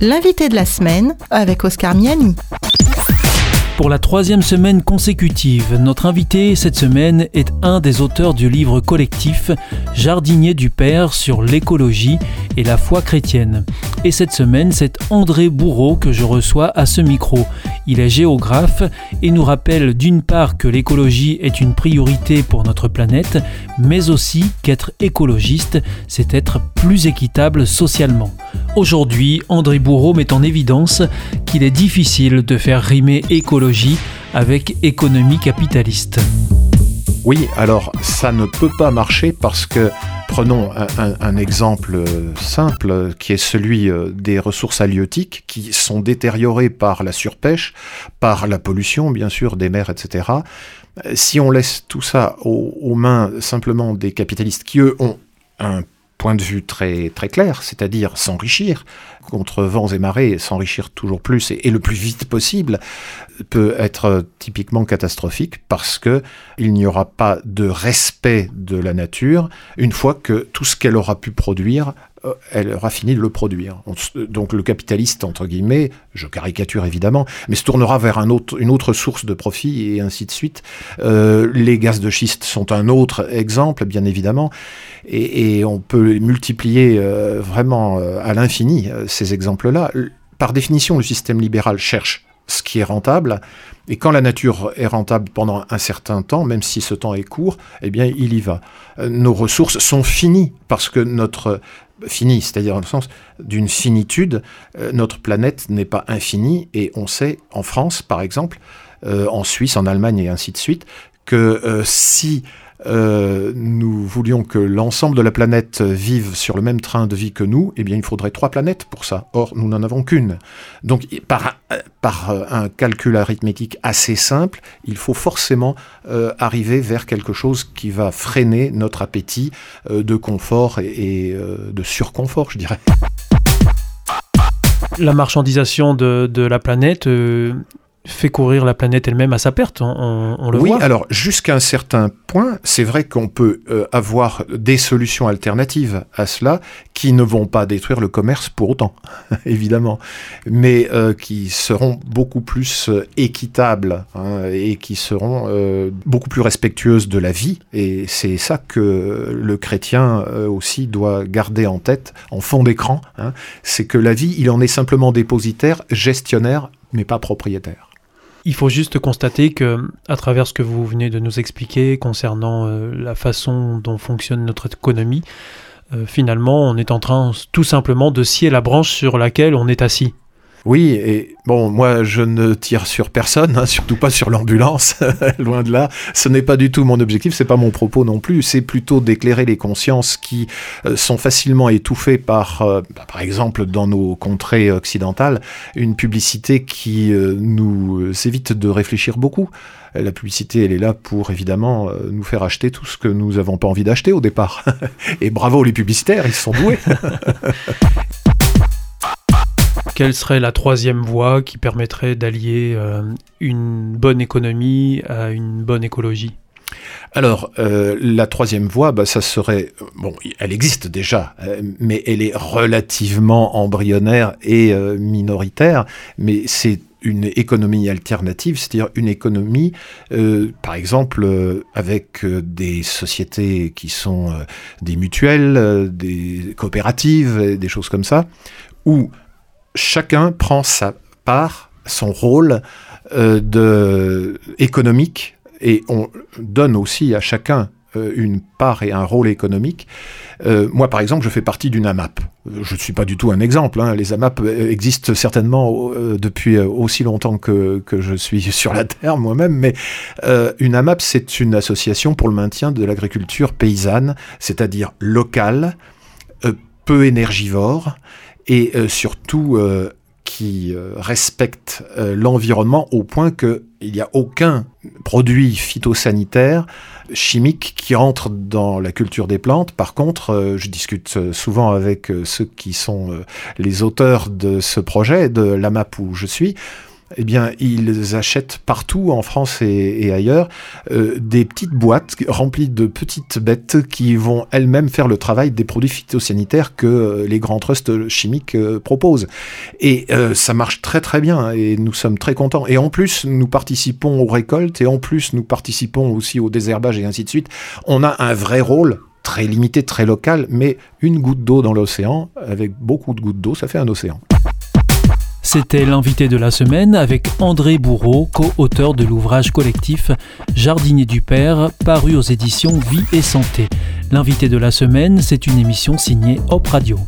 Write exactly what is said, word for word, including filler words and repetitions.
l'invité de la semaine avec Oscar Miani. Pour la troisième semaine consécutive, notre invité cette semaine est un des auteurs du livre collectif Jardinier du Père sur l'écologie et la foi chrétienne. Et cette semaine, c'est André Bourreau que je reçois à ce micro. Il est géographe et nous rappelle d'une part que l'écologie est une priorité pour notre planète, mais aussi qu'être écologiste, c'est être plus équitable socialement. Aujourd'hui, André Bourreau met en évidence qu'il est difficile de faire rimer écologie avec économie capitaliste. Oui, alors ça ne peut pas marcher parce que, prenons un, un, un exemple simple qui est celui des ressources halieutiques qui sont détériorées par la surpêche, par la pollution bien sûr des mers, et cetera. Si on laisse tout ça aux, aux mains simplement des capitalistes qui eux ont un point de vue très, très clair, c'est-à-dire s'enrichir, contre vents et marées, s'enrichir toujours plus et, et le plus vite possible, peut être typiquement catastrophique parce que il n'y aura pas de respect de la nature une fois que tout ce qu'elle aura pu produire, elle aura fini de le produire. Donc le capitaliste, entre guillemets, je caricature évidemment, mais se tournera vers un autre, une autre source de profit et ainsi de suite. Euh, les gaz de schiste sont un autre exemple, bien évidemment, et, et on peut multiplier euh, vraiment euh, à l'infini euh, ces exemples-là. Par définition, le système libéral cherche ce qui est rentable, et quand la nature est rentable pendant un certain temps, même si ce temps est court, eh bien il y va. Nos ressources sont finies, parce que notre... Fini, c'est-à-dire dans le sens d'une finitude, euh, notre planète n'est pas infinie et on sait en France par exemple, euh, en Suisse, en Allemagne et ainsi de suite, que euh, si euh, nous voulions que l'ensemble de la planète vive sur le même train de vie que nous, eh bien il faudrait trois planètes pour ça, or nous n'en avons qu'une. Donc par un, par un calcul arithmétique assez simple, il faut forcément euh, arriver vers quelque chose qui va freiner notre appétit euh, de confort et, et euh, de surconfort, je dirais. La marchandisation de, de la planète... Euh... fait courir la planète elle-même à sa perte, on, on le oui, voit. Oui, alors jusqu'à un certain point, c'est vrai qu'on peut euh, avoir des solutions alternatives à cela qui ne vont pas détruire le commerce pour autant, évidemment, mais euh, qui seront beaucoup plus euh, équitables hein, et qui seront euh, beaucoup plus respectueuses de la vie. Et c'est ça que le chrétien euh, aussi doit garder en tête, en fond d'écran, hein, c'est que la vie, il en est simplement dépositaire, gestionnaire, mais pas propriétaire. Il faut juste constater que, à travers ce que vous venez de nous expliquer concernant euh, la façon dont fonctionne notre économie, euh, finalement, on est en train tout simplement de scier la branche sur laquelle on est assis. Oui, et bon, moi je ne tire sur personne, hein, surtout pas sur l'ambulance, loin de là. Ce n'est pas du tout mon objectif, c'est pas mon propos non plus. C'est plutôt d'éclairer les consciences qui euh, sont facilement étouffées par, euh, bah, par exemple, dans nos contrées occidentales, une publicité qui euh, nous évite de réfléchir beaucoup. La publicité, elle est là pour, évidemment, nous faire acheter tout ce que nous n'avons pas envie d'acheter au départ. Et bravo les publicitaires, ils sont doués. Quelle serait la troisième voie qui permettrait d'allier euh, une bonne économie à une bonne écologie ? Alors, euh, la troisième voie, bah, ça serait... Bon, elle existe déjà, euh, mais elle est relativement embryonnaire et euh, minoritaire, mais c'est une économie alternative, c'est-à-dire une économie, euh, par exemple, euh, avec des sociétés qui sont euh, des mutuelles, euh, des coopératives, des choses comme ça, où... Chacun prend sa part, son rôle euh, de, économique, et on donne aussi à chacun euh, une part et un rôle économique. Euh, moi, par exemple, je fais partie d'une A M A P. Je ne suis pas du tout un exemple. Hein. Les A M A P existent certainement euh, depuis aussi longtemps que, que je suis sur la Terre moi-même, mais euh, une A M A P, c'est une association pour le maintien de l'agriculture paysanne, c'est-à-dire locale, euh, peu énergivore, et euh, surtout euh, qui euh, respecte euh, l'environnement au point qu'il n'y a aucun produit phytosanitaire, chimique, qui rentre dans la culture des plantes. Par contre, euh, je discute souvent avec euh, ceux qui sont euh, les auteurs de ce projet, de l'A M A P où je suis, eh bien, ils achètent partout en France et, et ailleurs euh, des petites boîtes remplies de petites bêtes qui vont elles-mêmes faire le travail des produits phytosanitaires que euh, les grands trusts chimiques euh, proposent. Et euh, ça marche très très bien et nous sommes très contents. Et en plus, nous participons aux récoltes et en plus, nous participons aussi au désherbage et ainsi de suite. On a un vrai rôle très limité, très local, mais une goutte d'eau dans l'océan, avec beaucoup de gouttes d'eau, ça fait un océan. C'était l'invité de la semaine avec André Bourreau, co-auteur de l'ouvrage collectif Jardinier du Père, paru aux éditions Vie et Santé. L'invité de la semaine, c'est une émission signée HopeRadio.